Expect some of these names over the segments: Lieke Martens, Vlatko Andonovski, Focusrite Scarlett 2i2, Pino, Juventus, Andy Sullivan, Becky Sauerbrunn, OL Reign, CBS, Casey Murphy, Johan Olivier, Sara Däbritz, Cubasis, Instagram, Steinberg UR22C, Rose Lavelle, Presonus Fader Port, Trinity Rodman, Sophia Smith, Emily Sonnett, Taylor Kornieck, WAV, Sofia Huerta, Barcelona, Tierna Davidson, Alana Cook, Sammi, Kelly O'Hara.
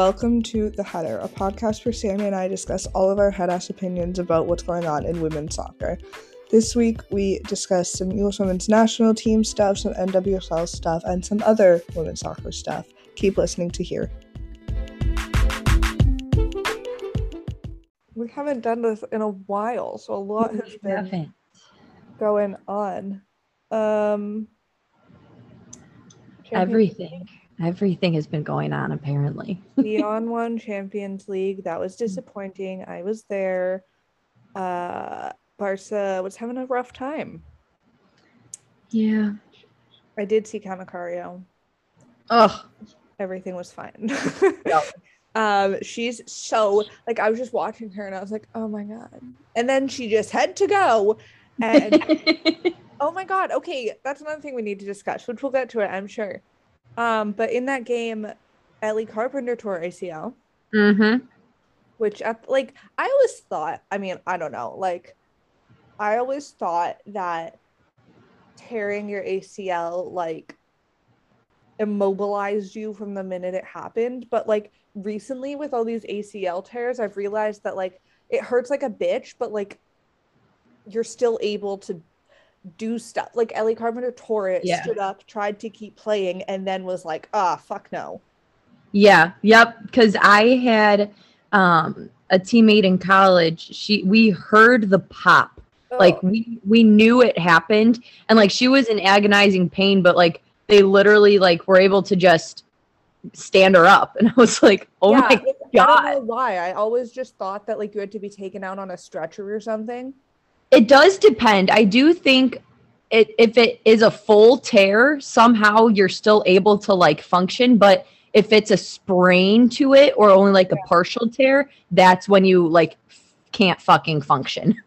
Welcome to The Header, a podcast where Sammi and I discuss all of our head-ass opinions about what's going on in women's soccer. This week, we discussed some U.S. Women's National Team stuff, some NWSL stuff, and some other women's soccer stuff. Keep listening to hear. We haven't done this in a while, so a lot has been going on. Everything has been going on, apparently. Leon won Champions League. That was disappointing. I was there. Barca was having a rough time. Yeah. I did see Kamakario. Oh. Everything was fine. Yeah. She's so, like, I was just watching her and I was like, oh my God. And then she just had to go. And oh my God. Okay. That's another thing we need to discuss, which we'll get to it, I'm sure. But in that game, Ellie Carpenter tore ACL, which I always thought that tearing your ACL, like, immobilized you from the minute it happened. But, like, recently with all these ACL tears, I've realized that, like, it hurts like a bitch, but, like, you're still able to do stuff. Like, Ellie Carpenter tore it, stood up, tried to keep playing, and then was like, fuck no. Yeah, yep, because I had a teammate in college, we heard the pop. Oh. Like, we knew it happened, and, like, she was in agonizing pain, but, like, they literally, like, were able to just stand her up, and I was like, my God. I don't know why. I always just thought that, like, you had to be taken out on a stretcher or something. It does depend. I do think if it is a full tear, somehow you're still able to, like, function. But if it's a sprain to it or only, like, a partial tear, that's when you, like, can't fucking function.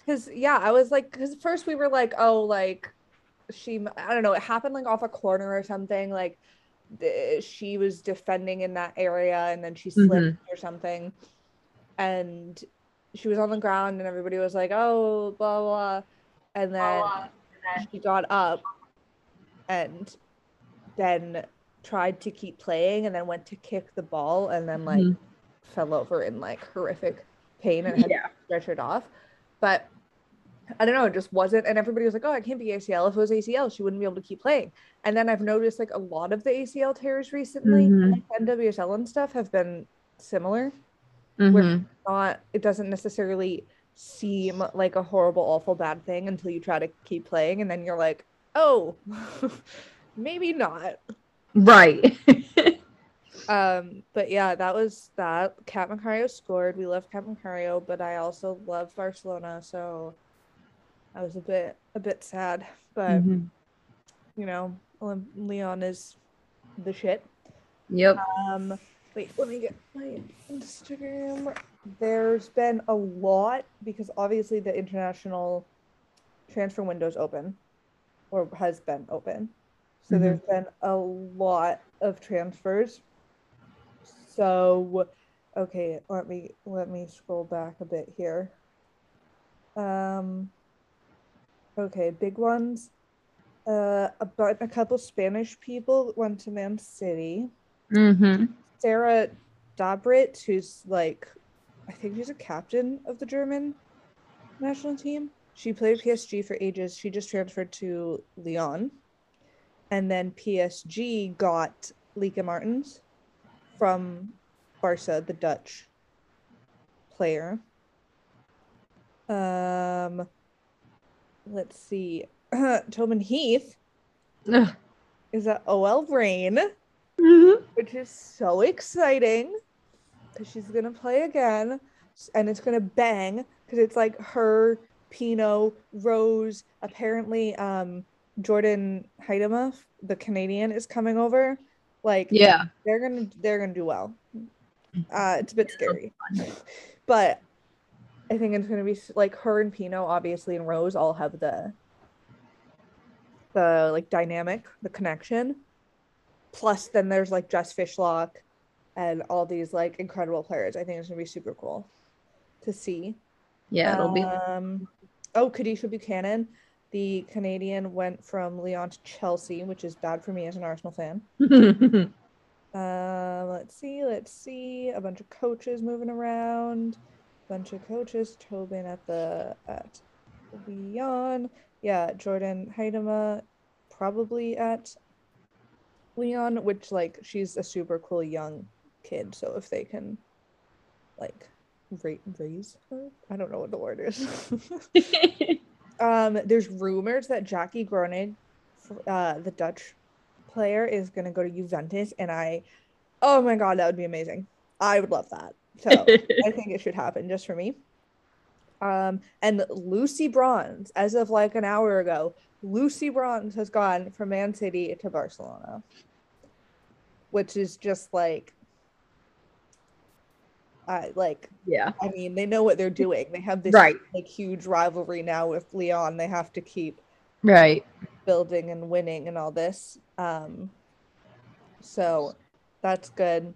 Because, I was like, because first we were like, oh, like, I don't know, it happened, like, off a corner or something. Like, she was defending in that area and then she slipped or something. And she was on the ground and everybody was like, oh, blah, blah. And then she got up and then tried to keep playing and then went to kick the ball and then, like, fell over in, like, horrific pain and had to stretch it off. But I don't know, it just wasn't. And everybody was like, oh, it can't be ACL. If it was ACL, she wouldn't be able to keep playing. And then I've noticed, like, a lot of the ACL tears recently, like, NWSL and stuff, have been similar. Where it doesn't necessarily seem like a horrible, awful, bad thing until you try to keep playing, and then you're like, oh, maybe not. Right. But yeah, that was that. Cat Macario scored. We love Cat Macario, but I also love Barcelona, so I was a bit sad. But you know, Leon is the shit. Yep. Wait, let me get my Instagram. There's been a lot because obviously the international transfer window's open or has been open. So there's been a lot of transfers. So, okay, let me scroll back a bit here. Okay, big ones. About a couple Spanish people went to Man City. Sara Däbritz, who's, like, I think she's a captain of the German national team. She played PSG for ages. She just transferred to Lyon. And then PSG got Lieke Martens from Barca, the Dutch player. Let's see. Tobin Heath is at OL Reign. Which is so exciting because she's gonna play again and it's gonna bang because it's like her, Pino, Rose. Apparently, Jordan Heidemuth, the Canadian, is coming over. Like, they're gonna do well. It's a bit scary, but I think it's gonna be like her and Pino, obviously, and Rose all have the like dynamic, the connection. Plus, then there's, like, Jess Fishlock and all these, like, incredible players. I think it's going to be super cool to see. Yeah, it'll be. Khadisha Buchanan, the Canadian, went from Lyon to Chelsea, which is bad for me as an Arsenal fan. Let's see. A bunch of coaches moving around. Tobin at Leon. Yeah, Jordan Heidemuth probably at Leon, which, like, she's a super cool young kid. So if they can, like, raise her? I don't know what the word is. There's rumors that Jackie Groening, the Dutch player, is going to go to Juventus, and oh my god, that would be amazing. I would love that. So I think it should happen just for me. And Lucy Bronze, as of like an hour ago, Lucy Bronze has gone from Man City to Barcelona, which is just yeah. I mean, they know what they're doing. They have this like huge rivalry now with Leon. They have to keep building and winning and all this. So that's good.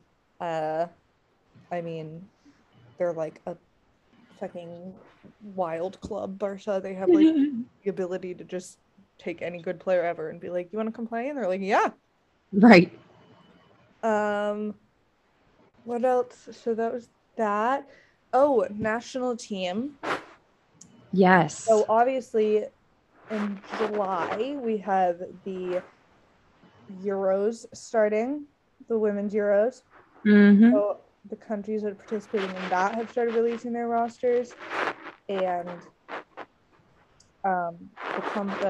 I mean, they're like a fucking wild club, Barca. They have like the ability to just take any good player ever and be like, "You want to come play?" And they're like, "Yeah." Right. What else? So that was that. Oh, national team. Yes. So obviously in July, we have the Euros starting, the women's Euros. Mm-hmm. So the countries that are participating in that have started releasing their rosters. And countries.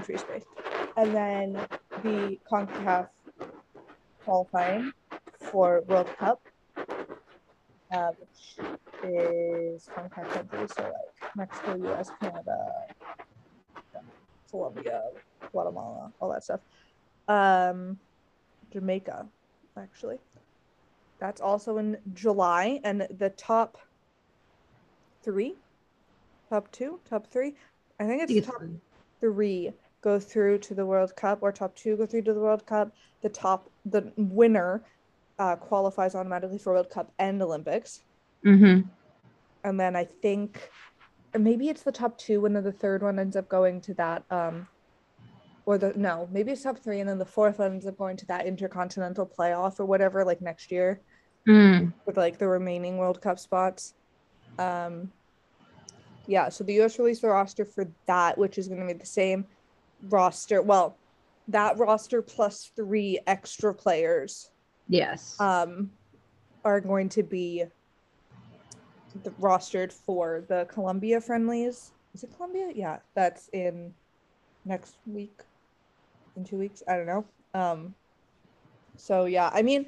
And then the CONCACAF qualifying for World Cup, which is CONCACAF countries, so like Mexico, U.S., Canada, Colombia, Guatemala, all that stuff. Jamaica, actually. That's also in July, and the top three. I think it's top three go through to the World Cup, or top two go through to the World Cup. The winner qualifies automatically for World Cup and Olympics. Mm-hmm. And then I think maybe it's the top two and then the third one ends up going to that maybe it's top three and then the fourth one ends up going to that intercontinental playoff or whatever, like next year with like the remaining World Cup spots. So the US released the roster for that, which is going to be the same roster. Well, that roster plus three extra players. Yes. Are going to be rostered for the Colombia friendlies. Is it Colombia? Yeah, that's in next week, in 2 weeks. I don't know. So yeah, I mean,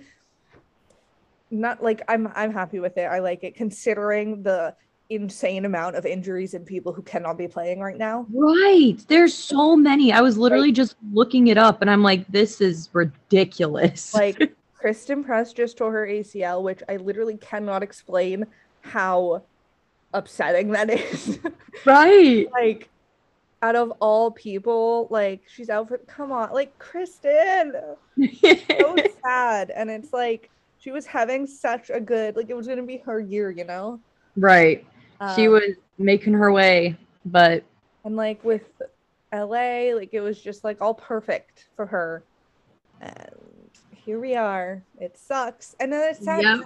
not like I'm happy with it. I like it considering the insane amount of injuries and people who cannot be playing right now. Right. There's so many. I was literally just looking it up and I'm like, this is ridiculous. Like Kristen Press just tore her ACL, which I literally cannot explain how upsetting that is. Right. Like out of all people, like she's out for, come on, like Kristen. So sad. And it's like, she was having such a good, like it was going to be her year, you know? Right. She was making her way, but... And, like, with LA, like, it was just, like, all perfect for her. And here we are. It sucks. And then it's sad. Yeah.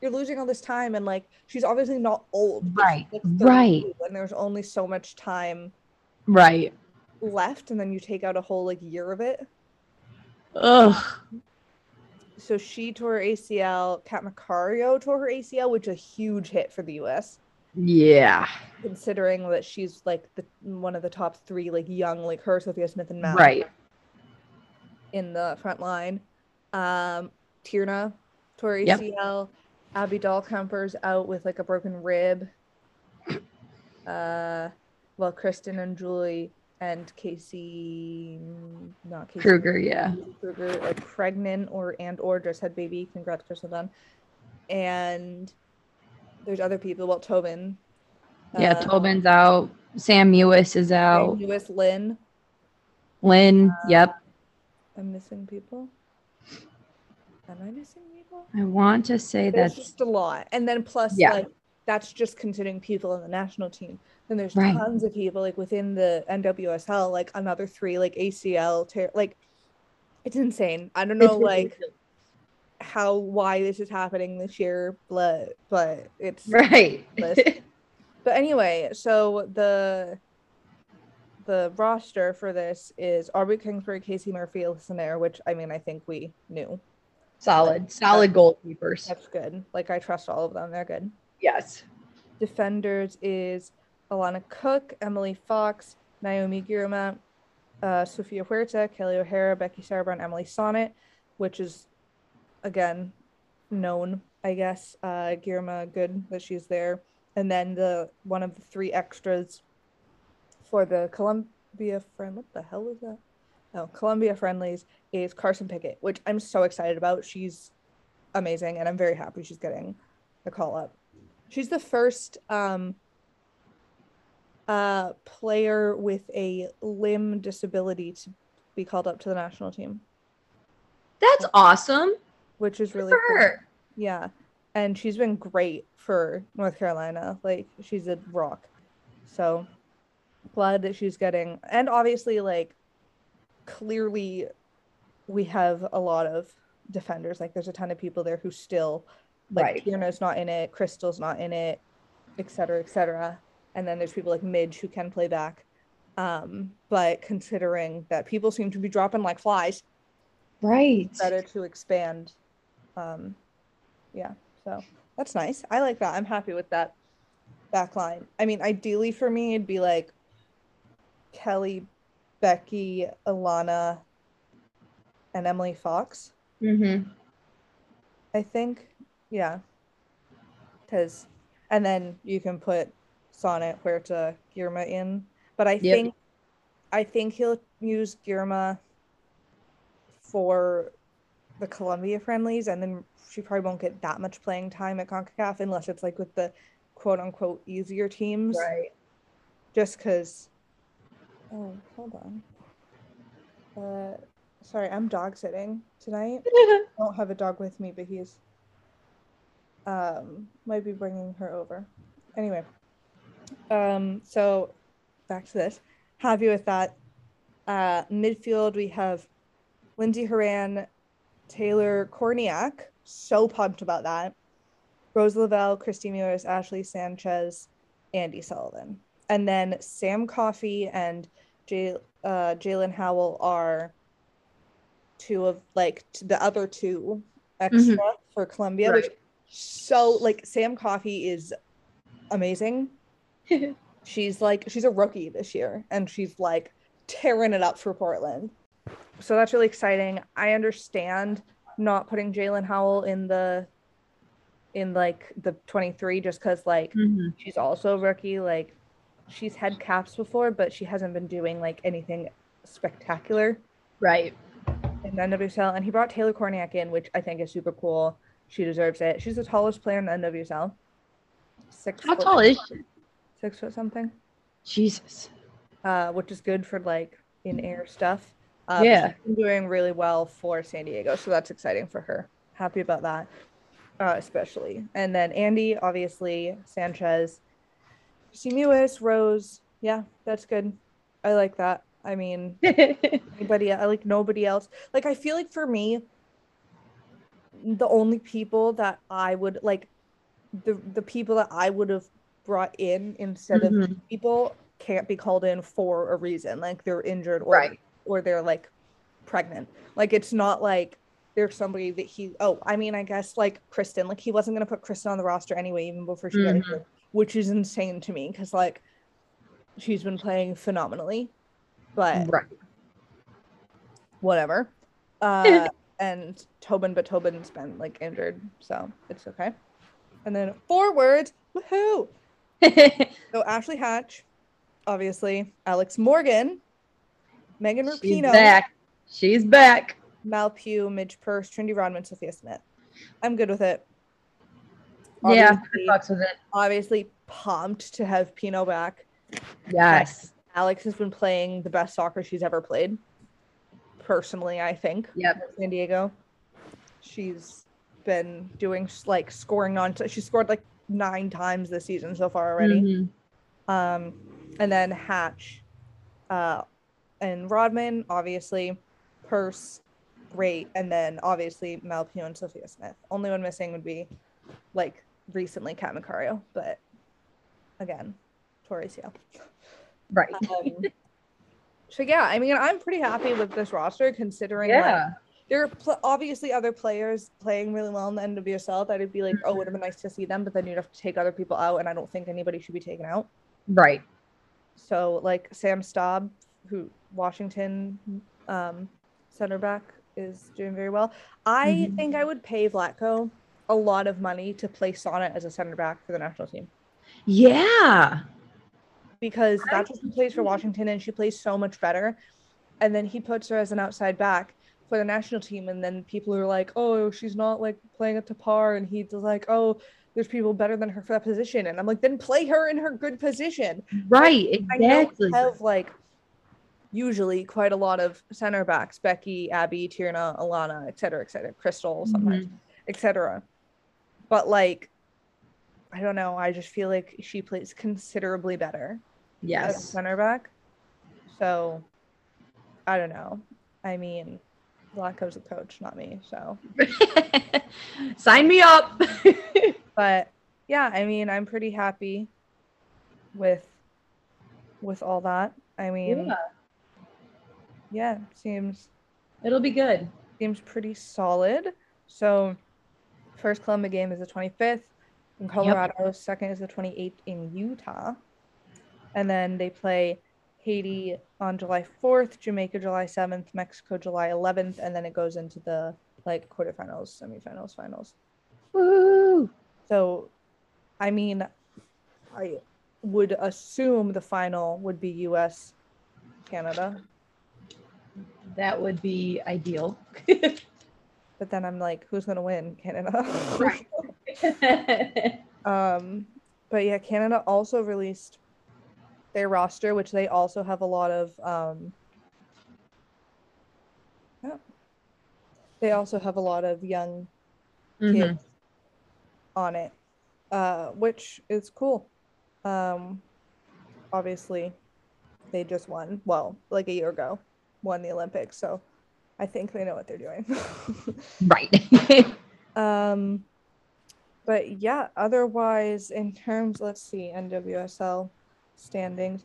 You're losing all this time, and, like, she's obviously not old. Right. Right. And there's only so much time... Right. ...left, and then you take out a whole, like, year of it. Ugh. So she tore her ACL. Cat Macario tore her ACL, which is a huge hit for the U.S. Yeah. Considering that she's, like, one of the top three, like, young, like her, Sophia Smith, and Mal. Right. In the front line. Tierna tore her ACL. Yep. Abby Dahlkemper's out with, like, a broken rib. Well, Kristen and Julie and Kruger, like pregnant or just had baby. Congrats, Crystal Dunn. And there's other people. Well, Tobin. Tobin's out. Sam Mewis is out. Lynn, yep. I'm missing people. Am I missing people? I want to say that's just a lot. And then plus, like, that's just considering people on the national team. And there's tons of people, like, within the NWSL, like, another three, like, ACL, like, It's insane. I don't know, like, how, why this is happening this year, but it's right. But anyway, so the roster for this is Aubrey Kingsbury, Casey Murphy, Alyssa Nair, which, I mean, I think we knew. Solid goalkeepers. That's good. Like, I trust all of them. They're good. Yes. Defenders is Alana Cook, Emily Fox, Naomi Girma, Sofia Huerta, Kelly O'Hara, Becky Sauerbrunn, Emily Sonnet, which is, again, known, I guess. Girma, good that she's there. And then the one of the three extras for the Columbia friend. What the hell is that? Oh, Columbia friendlies is Carson Pickett, which I'm so excited about. She's amazing, and I'm very happy she's getting the call up. She's the first player with a limb disability to be called up to the national team. That's awesome. Which is really cool. Yeah. And she's been great for North Carolina. Like, she's a rock. So glad that she's getting, and obviously, like, clearly we have a lot of defenders. Like, there's a ton of people there who still, like, right. Tierna's not in it, Crystal's not in it, et cetera, et cetera. And then there's people like Midge who can play back. But considering that people seem to be dropping like flies, right, it's better to expand. Yeah, so that's nice. I like that. I'm happy with that back line. I mean, ideally for me, it'd be like Kelly, Becky, Alana, and Emily Fox. Mm-hmm. I think, yeah. And then you can put Sonnet, Huerta, Girma in. But I think he'll use Girma for the Columbia friendlies, and then she probably won't get that much playing time at CONCACAF unless it's like with the quote-unquote easier teams. Right. Just because... Oh, hold on. Sorry, I'm dog sitting tonight. I don't have a dog with me, but he's... might be bringing her over. Anyway. So, back to this. Happy with that. Midfield, we have Lindsay Horan, Taylor Kornieck, so pumped about that. Rose Lavelle, Kristen Press, Ashley Sanchez, Andy Sullivan. And then Sam Coffey and Jaelin Howell are two of, like, the other two extra for Columbia. Right. Which, so, like, Sam Coffey is amazing. she's a rookie this year, and she's, like, tearing it up for Portland. So that's really exciting. I understand not putting Jaelin Howell in the 23 just because, like, she's also a rookie. Like, she's had caps before, but she hasn't been doing, like, anything spectacular. Right. In NWSL. And he brought Taylor Kornieck in, which I think is super cool. She deserves it. She's the tallest player in NWSL. 6 foot. How tall is she? 6 foot something. Jesus. Which is good for, like, in air stuff. Yeah, she's been doing really well for San Diego, so that's exciting for her. Happy about that, especially. And then Andy, obviously, Sanchez, Sam Mewis, Rose. Yeah, that's good. I like that. I mean, nobody else. Like, I feel like for me, the only people that I would, like, the people that I would have brought in instead of people can't be called in for a reason, like they're injured or. Right. Or they're, like, pregnant. Like, it's not like there's somebody that he... Oh, I mean, I guess, like, Kristen. Like, he wasn't going to put Kristen on the roster anyway, even before she got injured, which is insane to me because, like, she's been playing phenomenally. But... Right. Whatever. And Tobin, but Tobin's been, like, injured, so it's okay. And then forwards, woohoo! So Ashley Hatch, obviously. Alex Morgan... Megan Rapinoe. She's back. Mal Pugh, Midge Purce, Trinity Rodman, Sophia Smith. I'm good with it. Obviously, yeah, I fucks with it. Obviously pumped to have Pino back. Yes. Alex has been playing the best soccer she's ever played. Personally, I think. Yep. San Diego. She's been doing, like, scoring on. She scored, like, 9 times this season so far already. And then Hatch. And Rodman, obviously, Purse, great. And then obviously Mal Pugh and Sophia Smith. Only one missing would be like recently Cat Macario, but again, Torresio. Right. So yeah, I mean, I'm pretty happy with this roster considering like, there are obviously other players playing really well in the NWSL that it'd be like, oh, it would have been nice to see them, but then you'd have to take other people out, and I don't think anybody should be taken out. Right. So like Sam Staub, who Washington center back is doing very well. I think I would pay Vlatko a lot of money to play Sonnet as a center back for the national team. Yeah. Because that's what she plays for Washington, and she plays so much better. And then he puts her as an outside back for the national team, and then people are like, oh, she's not like playing up to par, and he's like, oh, there's people better than her for that position. And I'm like, then play her in her good position. Right, exactly. I know we have like usually quite a lot of center backs, Becky, Abby, Tierna, Alana, et cetera, Crystal sometimes, et cetera. But like, I don't know, I just feel like she plays considerably better. Yes. As a center back. So I don't know. I mean, Vlatko's a coach, not me, so sign me up. But yeah, I mean, I'm pretty happy with all that. I mean, yeah, seems it'll be good. Seems pretty solid. So first Columbia game is the 25th in Colorado. Yep. Second is the 28th in Utah. And then they play Haiti on July 4th, Jamaica July 7th, Mexico July 11th, and then it goes into the like quarterfinals, semifinals, finals. Woo! So, I mean, I would assume the final would be U.S. Canada. That would be ideal. But then I'm like, who's gonna win? Canada. Right. But yeah, Canada also released their roster, which they also have a lot of they also have a lot of young kids on it, which is cool. Obviously they just won, well, like a year ago, won the Olympics, so I think they know what they're doing. Right. But yeah, otherwise in terms, let's see, NWSL standings.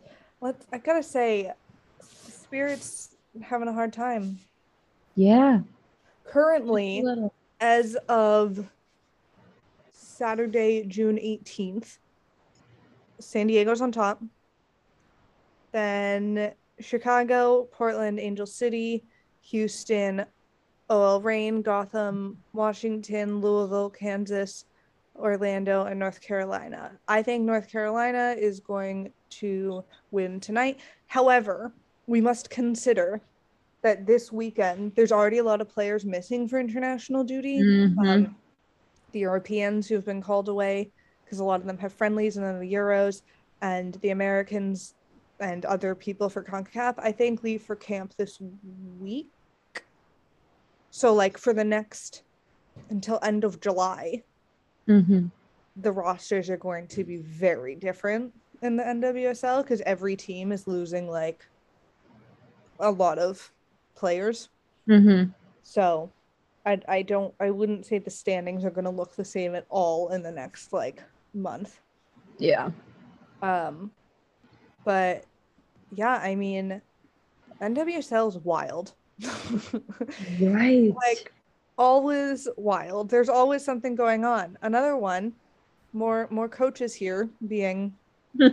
I gotta say, Spirit's having a hard time. Yeah. Currently, as of Saturday, June 18th, San Diego's on top. Then Chicago, Portland, Angel City, Houston, OL Reign, Gotham, Washington, Louisville, Kansas, Orlando, and North Carolina. I think North Carolina is going to win tonight. However, we must consider that this weekend there's already a lot of players missing for international duty. The Europeans who've been called away because a lot of them have friendlies, and then the Euros, and the Americans and other people for CONCACAF, I think, leave for camp this week. So like for the next until end of July, the rosters are going to be very different in the NWSL because every team is losing like a lot of players. So I wouldn't say the standings are going to look the same at all in the next like month. Yeah. But yeah, I mean, NWSL is wild. Right. Like, always wild. There's always something going on. Another one, more coaches here being how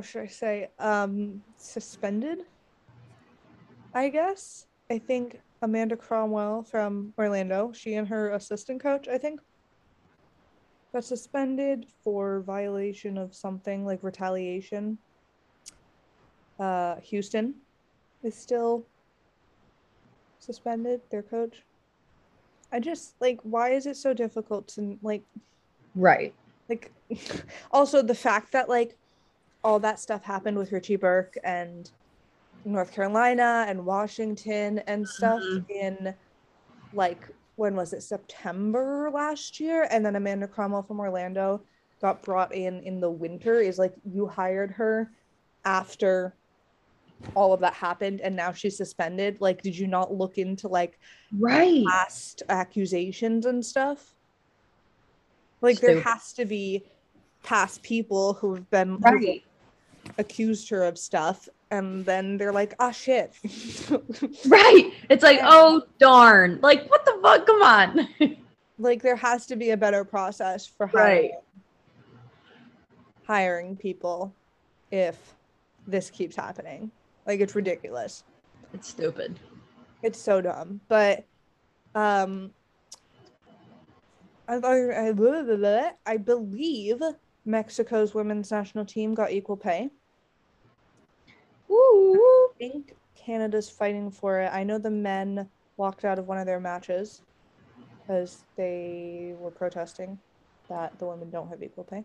should I say, suspended, I guess. I think Amanda Cromwell from Orlando, she and her assistant coach, I think, got suspended for violation of something like retaliation. Houston is still suspended, their coach. I just, like, why is it so difficult to, like... Right. Like, also the fact that, like, all that stuff happened with Richie Burke and North Carolina and Washington and stuff in, like, when was it, September last year? And then Amanda Cromwell from Orlando got brought in the winter. Is, like, you hired her after all of that happened and now she's suspended. Like, did you not look into like past accusations and stuff? Like, there has to be past people who have been accused her of stuff, and then they're like, ah, shit. It's like, oh, darn. Like, what the fuck? Come on. Like, there has to be a better process for hiring people if this keeps happening. Like, it's ridiculous. It's stupid. It's so dumb. But I believe Mexico's women's national team got equal pay. Ooh. I think Canada's fighting for it. I know the men walked out of one of their matches because they were protesting that the women don't have equal pay.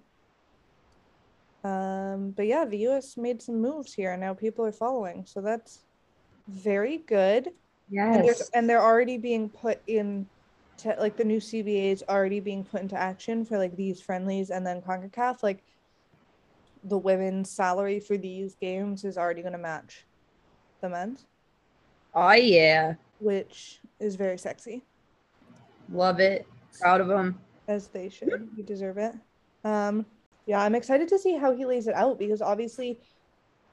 But yeah, the U.S. made some moves here, and now people are following. So that's very good. Yes. And they're already being put in, the new CBA is already being put into action for, like, these friendlies and then CONCACAF. Like, the women's salary for these games is already going to match the men's. Oh, yeah. Which is very sexy. Love it. Proud of them. As they should. You deserve it. Yeah, I'm excited to see how he lays it out, because obviously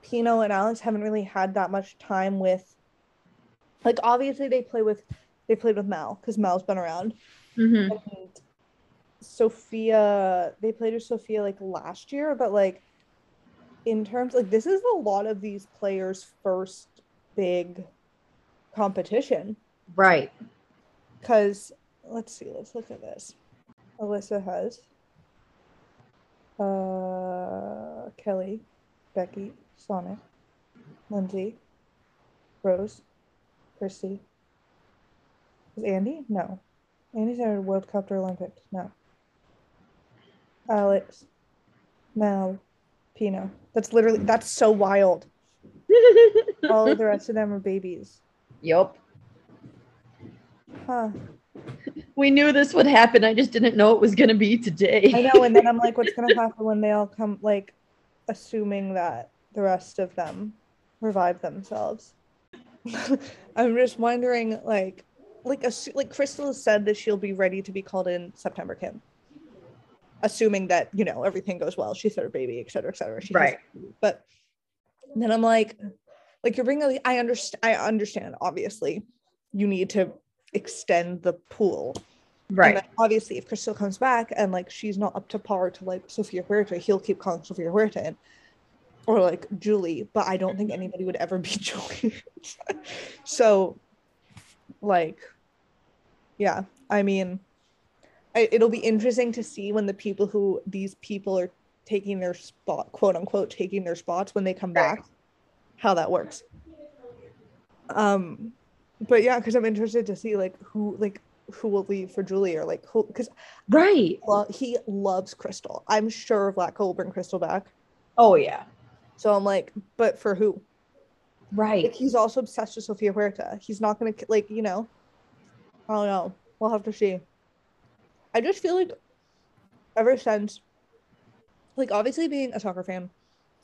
Pino and Alex haven't really had that much time with, like, obviously they played with Mal because Mal's been around. Mm-hmm. And Sophia, they played with Sophia like last year, but like in terms, like, this is a lot of these players' first big competition. Right. Because let's look at this. Alyssa has Kelly, Becky, Sonic, Lindsay, Rose, Christy. Is Andy? No. Andy's at World Cup or Olympics. No. Alex, Mal, Pino. That's so wild. All of the rest of them are babies. Yup. Huh. We knew this would happen. I just didn't know it was going to be today. I know. And then I'm like, what's going to happen when they all come, like, assuming that the rest of them revive themselves. I'm just wondering, like Crystal has said that she'll be ready to be called in September camp, assuming that, you know, everything goes well. She's her baby, et cetera, et cetera. But then I'm like, you're bringing, I understand, obviously, you need to extend the pool, right? And obviously, if Crystal comes back and like she's not up to par to like Sofia Huerta, he'll keep calling Sofia Huerta in, or like Julie. But I don't think anybody would ever be Julie. So, like, yeah. I mean, it'll be interesting to see when these people are taking their spot, quote unquote, taking their spots when they come back, how that works. But yeah, because I'm interested to see who will leave for Julie, or like who, because well, he loves Crystal. I'm sure Vlatko will bring Crystal back. Oh yeah. So I'm like, but for who? Right. Like, he's also obsessed with Sofia Huerta. He's not gonna I don't know. We'll have to see. I just feel like ever since, like, obviously being a soccer fan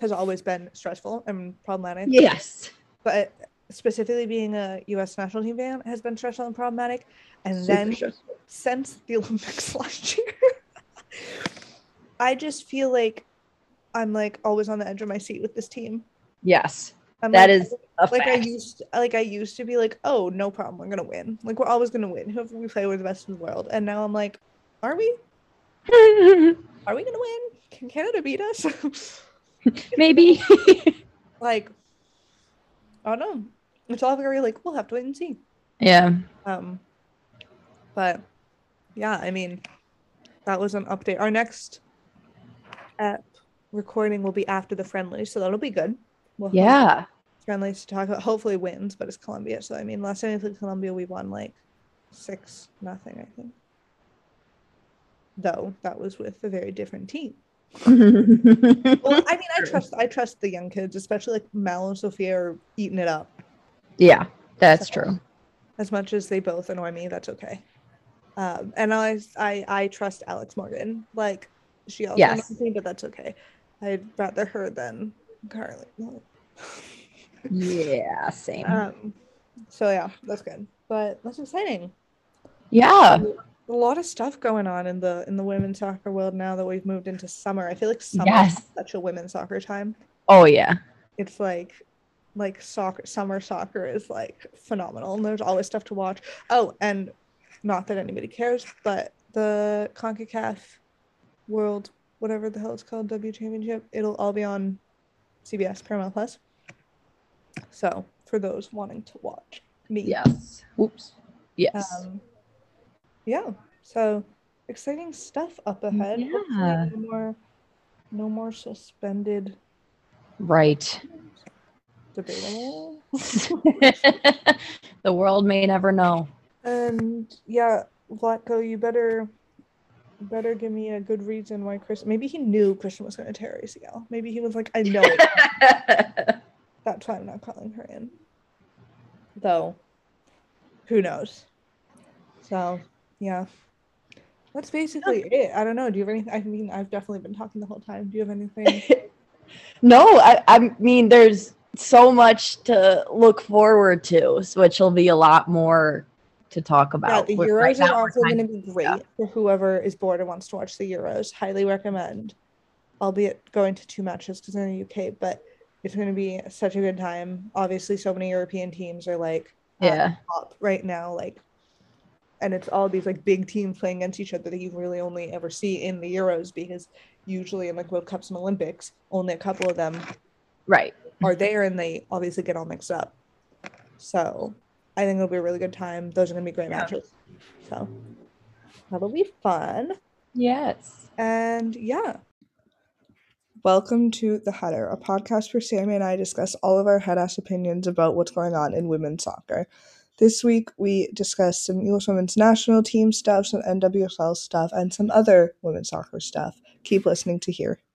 has always been stressful and problematic. Yes. But specifically being a U.S. national team fan has been stressful and problematic. And then since the Olympics last year, I just feel like I'm like always on the edge of my seat with this team. Yes. That is a fact. I used to be like, oh, no problem, we're going to win. Like, we're always going to win. Whoever we play, we're the best in the world. And now I'm like, are we? Are we going to win? Can Canada beat us? Maybe. Like, I don't know. It's all very like, we'll have to wait and see. Yeah. But yeah, I mean, that was an update. Our next recording will be after the friendlies, so that'll be good. We'll have friendlies to talk about. Hopefully wins, but it's Colombia, so I mean, last time we played Colombia, we won like 6-0, I think. Though that was with a very different team. Well, I mean, I trust the young kids, especially like Mal and Sophia are eating it up. Yeah, that's true. As much as they both annoy me, that's okay. And I trust Alex Morgan. Like, she also annoys me, but that's okay. I'd rather her than Carly. Yeah, same. So yeah, that's good. But that's exciting. Yeah. A lot of stuff going on in the women's soccer world now that we've moved into summer. I feel like summer is such a women's soccer time. Oh yeah. It's like soccer, summer soccer is like phenomenal, and there's always stuff to watch. Oh, and not that anybody cares, but the CONCACAF World, whatever the hell it's called, W Championship, it'll all be on CBS, Paramount Plus. So for those wanting to watch me. Yes. Oops. Yes. Yeah. So exciting stuff up ahead. Yeah. No more suspended. Right. Debatable. The world may never know. And yeah, Vlatko, you better give me a good reason why Kristen. Maybe he knew Kristen was going to tear ACL. Maybe he was like, I know it. That's why I'm not calling her in. Though, who knows? So, yeah. That's basically it. I don't know. Do you have anything? I mean, I've definitely been talking the whole time. Do you have anything? No, I mean, there's so much to look forward to, which will be a lot more to talk about. Yeah, the Euros are also going to be great for whoever is bored and wants to watch the Euros. Highly recommend, albeit going to two matches because they're in the UK, but it's going to be such a good time. Obviously, so many European teams are like top right now, like, and it's all these like big teams playing against each other that you really only ever see in the Euros, because usually in like World Cups and Olympics, only a couple of them are there, and they obviously get all mixed up. So I think it'll be a really good time. Those are going to be great matches. So that'll be fun. Yes. And yeah. Welcome to The Header, a podcast where Sammi and I discuss all of our head-ass opinions about what's going on in women's soccer. This week, we discussed some U.S. women's national team stuff, some NWSL stuff, and some other women's soccer stuff. Keep listening to hear.